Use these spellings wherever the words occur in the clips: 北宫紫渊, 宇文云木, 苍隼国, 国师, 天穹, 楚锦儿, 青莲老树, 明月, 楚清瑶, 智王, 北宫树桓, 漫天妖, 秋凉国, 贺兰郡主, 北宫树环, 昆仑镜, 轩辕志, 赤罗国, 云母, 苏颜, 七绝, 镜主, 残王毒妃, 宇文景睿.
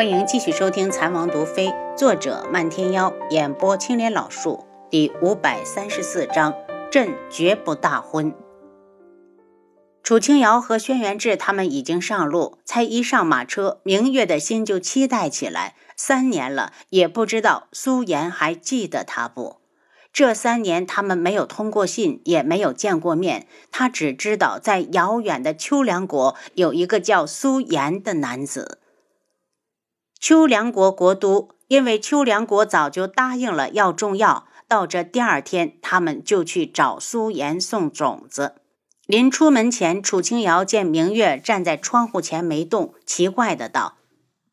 欢迎继续收听《残王毒妃》，作者漫天妖，演播青莲老树。第534章，朕绝不大婚。楚清瑶和轩辕志他们已经上路，才一上马车，明月的心就期待起来。3年了，也不知道苏颜还记得他不。这3年他们没有通过信，也没有见过面，他只知道在遥远的秋凉国有一个叫苏颜的男子。秋凉国国都，因为秋凉国早就答应了要种药，到这第2天他们就去找苏颜送种子。临出门前，楚清瑶见明月站在窗户前没动，奇怪的道：“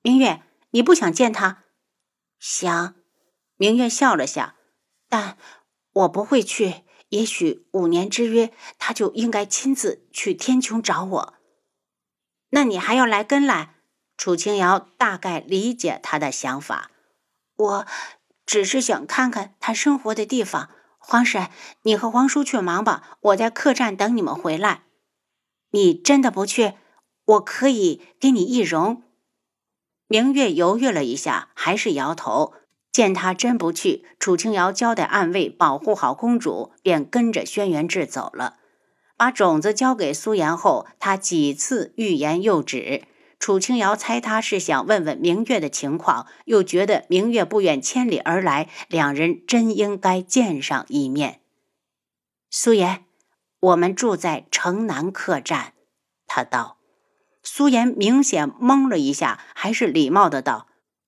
明月，你不想见他？”“想。”明月笑了下。“但我不会去，也许5年之约，他就应该亲自去天穹找我。”“那你还要来跟来？”楚清瑶大概理解他的想法。“我只是想看看他生活的地方。皇婶，你和皇叔去忙吧，我在客栈等你们回来。”“你真的不去？我可以给你易容。”明月犹豫了一下，还是摇头。见他真不去，楚清瑶交代暗卫保护好公主，便跟着轩辕志走了。把种子交给苏颜后，他几次欲言又止。楚清瑶猜他是想问问明月的情况，又觉得明月不远千里而来，两人真应该见上一面。“苏颜，我们住在城南客栈。”他道。苏颜明显懵了一下，还是礼貌的道：“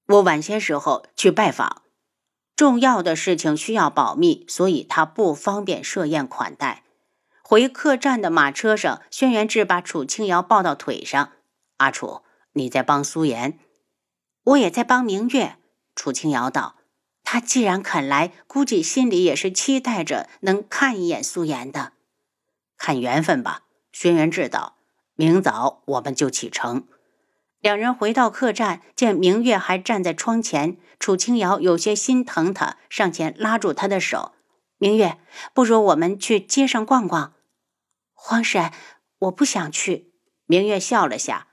我晚些时候去拜访，重要的事情需要保密，所以他不方便设宴款待。”回客栈的马车上，轩辕志把楚清瑶抱到腿上：“阿楚，你在帮苏颜？”“我也在帮明月。”楚清瑶道。他既然肯来，估计心里也是期待着能看一眼苏颜的。“看缘分吧。”轩辕志道。“明早我们就启程。”两人回到客栈，见明月还站在窗前，楚清瑶有些心疼他，上前拉住他的手：“明月，不如我们去街上逛逛。”“皇婶，我不想去。”明月笑了下：“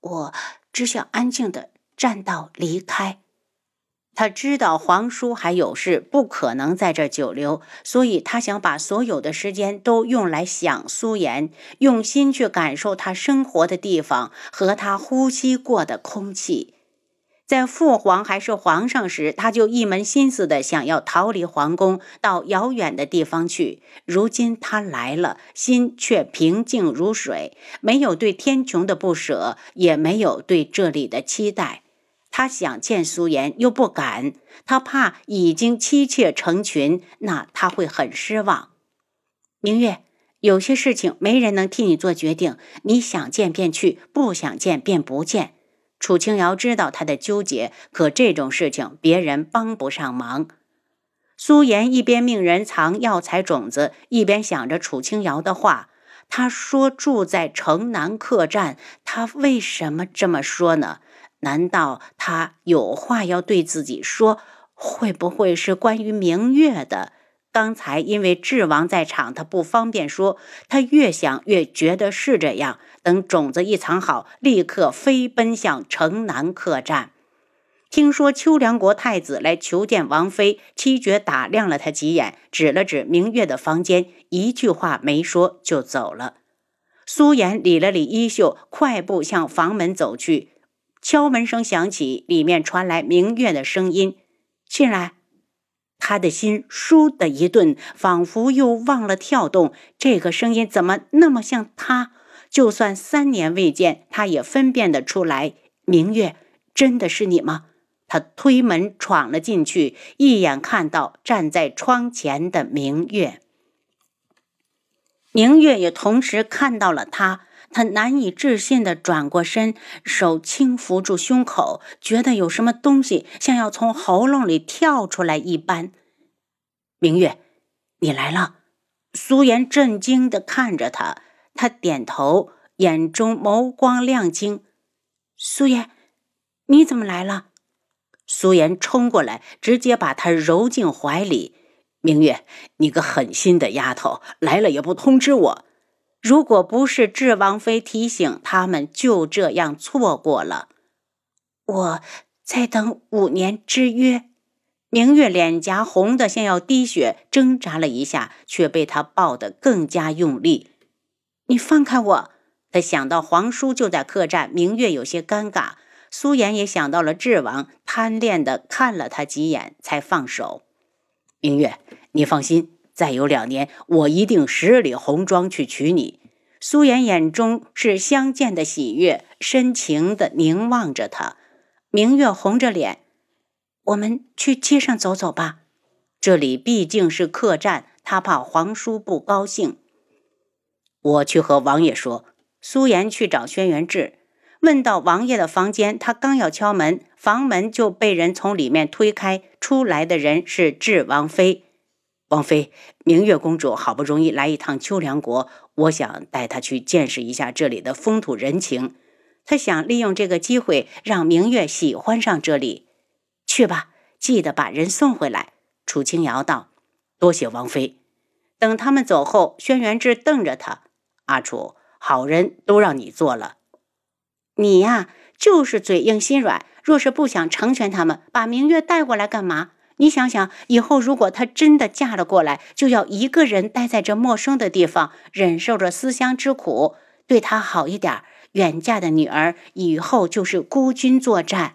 我只想安静地站到离开。”他知道皇叔还有事，不可能在这久留，所以他想把所有的时间都用来想苏颜，用心去感受他生活的地方和他呼吸过的空气。在父皇还是皇上时，他就一门心思的想要逃离皇宫，到遥远的地方去。如今他来了，心却平静如水，没有对天穹的不舍，也没有对这里的期待。他想见苏颜又不敢，他怕已经妻妾成群，那他会很失望。“明月，有些事情没人能替你做决定，你想见便去，不想见便不见。”楚清瑶知道他的纠结，可这种事情别人帮不上忙。苏颜一边命人藏药材种子，一边想着楚清瑶的话。他说住在城南客栈，他为什么这么说呢？难道他有话要对自己说？会不会是关于明月的？刚才因为智王在场，他不方便说。他越想越觉得是这样。等种子一藏好，立刻飞奔向城南客栈。听说秋凉国太子来求见王妃，七绝打量了他几眼，指了指明月的房间，一句话没说就走了。苏颜理了理衣袖，快步向房门走去。敲门声响起，里面传来明月的声音：“进来。”他的心倏地一顿，仿佛又忘了跳动。这个声音怎么那么像他？就算3年未见，他也分辨得出来。“明月，真的是你吗？”他推门闯了进去，一眼看到站在窗前的明月。明月也同时看到了他。他难以置信地转过身，手轻扶住胸口，觉得有什么东西像要从喉咙里跳出来一般。“明月，你来了。”苏颜震惊地看着他，他点头，眼中眸光亮晶。“苏颜，你怎么来了？”苏颜冲过来，直接把他揉进怀里。“明月，你个狠心的丫头，来了也不通知我。”如果不是智王妃提醒，他们就这样错过了。“我再等5年之约。宁月脸颊红得像要滴血，挣扎了一下，却被他抱得更加用力。你放开我！他想到皇叔就在客栈，明月有些尴尬。苏妍也想到了智王，贪恋的看了他几眼，才放手。明月，你放心，再有2年，我一定十里红妆去娶你。苏妍眼中是相见的喜悦，深情地凝望着他。明月红着脸，我们去街上走走吧，这里毕竟是客栈，他怕皇叔不高兴。我去和王爷说。苏妍去找轩辕志，问到王爷的房间，他刚要敲门，房门就被人从里面推开，出来的人是智王妃。王妃，明月公主好不容易来一趟秋凉国，我想带她去见识一下这里的风土人情，他想利用这个机会让明月喜欢上这里。去吧，记得把人送回来。楚清瑶道。多谢王妃。等他们走后，轩辕志瞪着他，阿楚，好人都让你做了。你呀，就是嘴硬心软，若是不想成全他们，把明月带过来干嘛？你想想，以后如果她真的嫁了过来，就要一个人待在这陌生的地方，忍受着思乡之苦。对她好一点，远嫁的女儿以后就是孤军作战。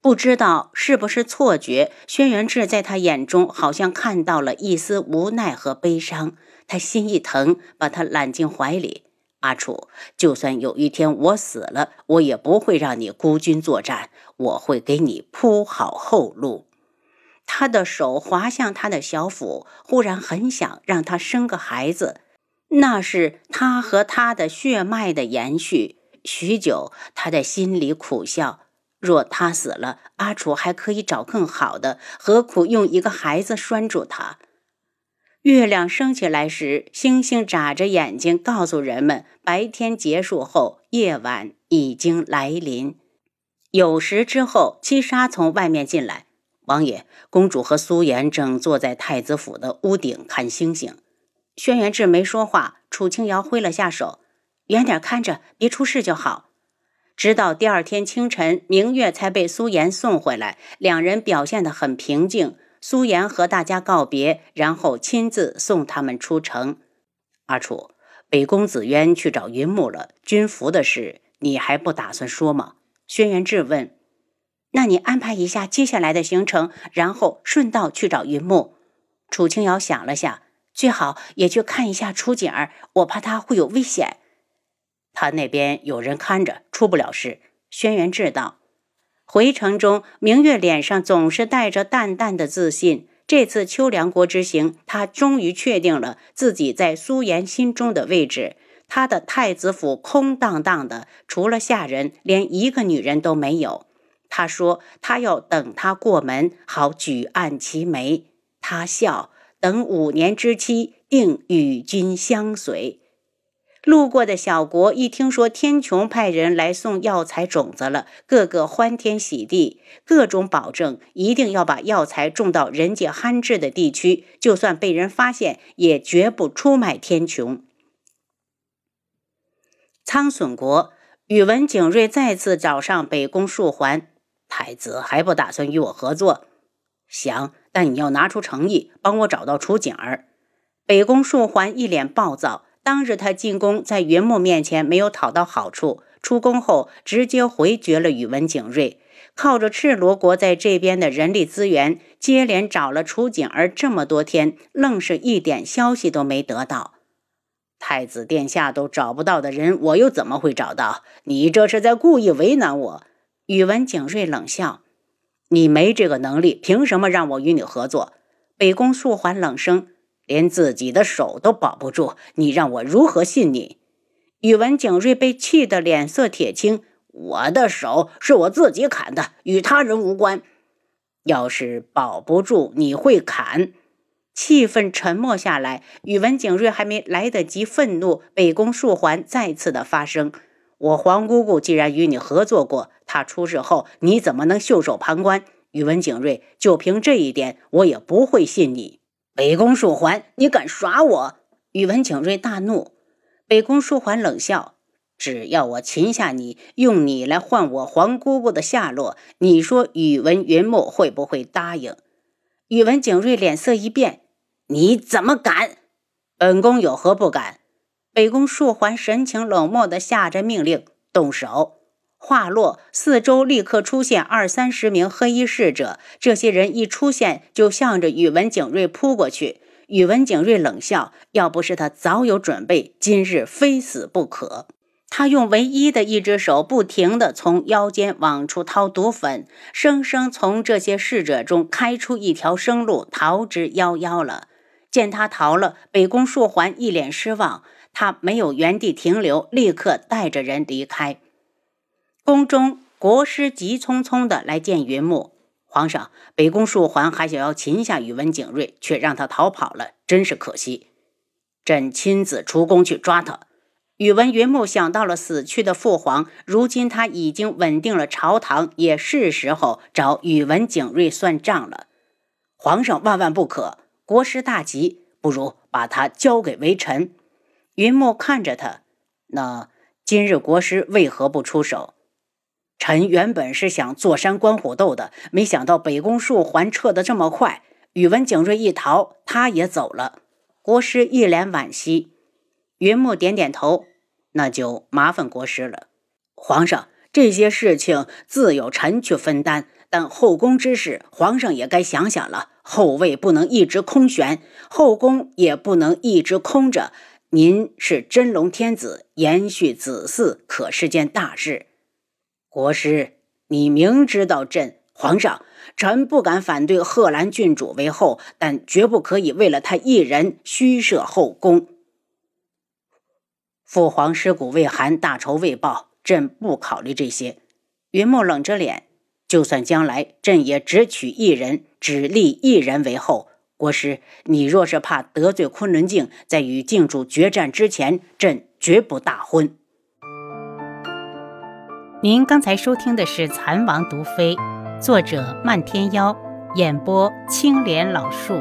不知道是不是错觉，轩辕志在他眼中好像看到了一丝无奈和悲伤，他心一疼，把他揽进怀里。阿楚，就算有一天我死了，我也不会让你孤军作战，我会给你铺好后路。他的手滑向他的小腹，忽然很想让他生个孩子，那是他和他的血脉的延续。许久，他在心里苦笑，若他死了，阿楚还可以找更好的，何苦用一个孩子拴住他？月亮升起来时，星星眨着眼睛告诉人们，白天结束后，夜晚已经来临。有时之后，七杀从外面进来。王爷，公主和苏妍正坐在太子府的屋顶看星星。轩辕志没说话，楚清瑶挥了下手，远点看着，别出事就好。直到第二天清晨，明月才被苏妍送回来，两人表现得很平静。苏妍和大家告别，然后亲自送他们出城。阿楚，北宫紫渊去找云母了，军服的事你还不打算说吗？轩辕志问。那你安排一下接下来的行程，然后顺道去找云母。楚清瑶想了下，最好也去看一下楚锦儿，我怕她会有危险。他那边有人看着，出不了事。轩辕志道。回城中，明月脸上总是带着淡淡的自信。这次秋凉国之行，他终于确定了自己在苏妍心中的位置。他的太子府空荡荡的，除了下人，连一个女人都没有。他说他要等她过门，好举案齐眉。他笑，等5年之期，定与君相随。路过的小国一听说天穹派人来送药材种子了，个个欢天喜地，各种保证一定要把药材种到人迹罕至的地区，就算被人发现也绝不出卖天穹。苍隼国，宇文景睿再次找上北宫树环。太子还不打算与我合作？想，但你要拿出诚意，帮我找到楚锦儿。北宫树环一脸暴躁，当日他进宫，在云母面前没有讨到好处，出宫后直接回绝了宇文景睿。靠着赤罗国在这边的人力资源，接连找了楚锦儿这么多天，愣是一点消息都没得到。太子殿下都找不到的人，我又怎么会找到？你这是在故意为难我。宇文景睿冷笑，你没这个能力，凭什么让我与你合作？北宫树桓冷声，连自己的手都保不住，你让我如何信你？宇文景睿被气得脸色铁青，我的手是我自己砍的，与他人无关。要是保不住，你会砍。气氛沉默下来，宇文景睿还没来得及愤怒，北宫树桓再次的发声，我皇姑姑既然与你合作过，她出事后你怎么能袖手旁观？宇文景睿，就凭这一点，我也不会信你。北宫树桓，你敢耍我！宇文景睿大怒。北宫树桓冷笑，只要我擒下你，用你来换我黄姑姑的下落，你说宇文云木会不会答应？”宇文景睿脸色一变：“你怎么敢？本宫有何不敢？”北宫树环神情冷漠地下着命令：“动手！”话落，四周立刻出现20-30名黑衣侍者，这些人一出现就向着宇文景睿扑过去。宇文景睿冷笑，要不是他早有准备，今日非死不可。他用唯一的一只手不停地从腰间往出掏毒粉，生生从这些侍者中开出一条生路，逃之夭夭了。见他逃了，北宫树环一脸失望，他没有原地停留，立刻带着人离开。宫中，国师急匆匆地来见云木。皇上，北宫树环还想要擒下宇文景睿，却让他逃跑了，真是可惜。朕亲自出宫去抓他。宇文云木想到了死去的父皇，如今他已经稳定了朝堂，也是时候找宇文景睿算账了。皇上万万不可！国师大急，不如把他交给微臣。云木看着他，那今日国师为何不出手？臣原本是想坐山观虎斗的，没想到北宫树环撤得这么快，宇文景睿一逃，他也走了。国师一脸惋惜。云木点点头，那就麻烦国师了。皇上，这些事情自有臣去分担，但后宫之事，皇上也该想想了。后位不能一直空悬，后宫也不能一直空着。您是真龙天子，延续子嗣可是件大事。国师，你明知道朕，皇上，臣不敢反对贺兰郡主为后，但绝不可以为了他一人虚设后宫。父皇尸骨未寒，大仇未报，朕不考虑这些。云木冷着脸，就算将来，朕也只取一人，只立一人为后。国师，你若是怕得罪昆仑镜，在与镜主决战之前，朕绝不大婚。您刚才收听的是《蚕王毒妃》，作者漫天妖，演播青莲老树。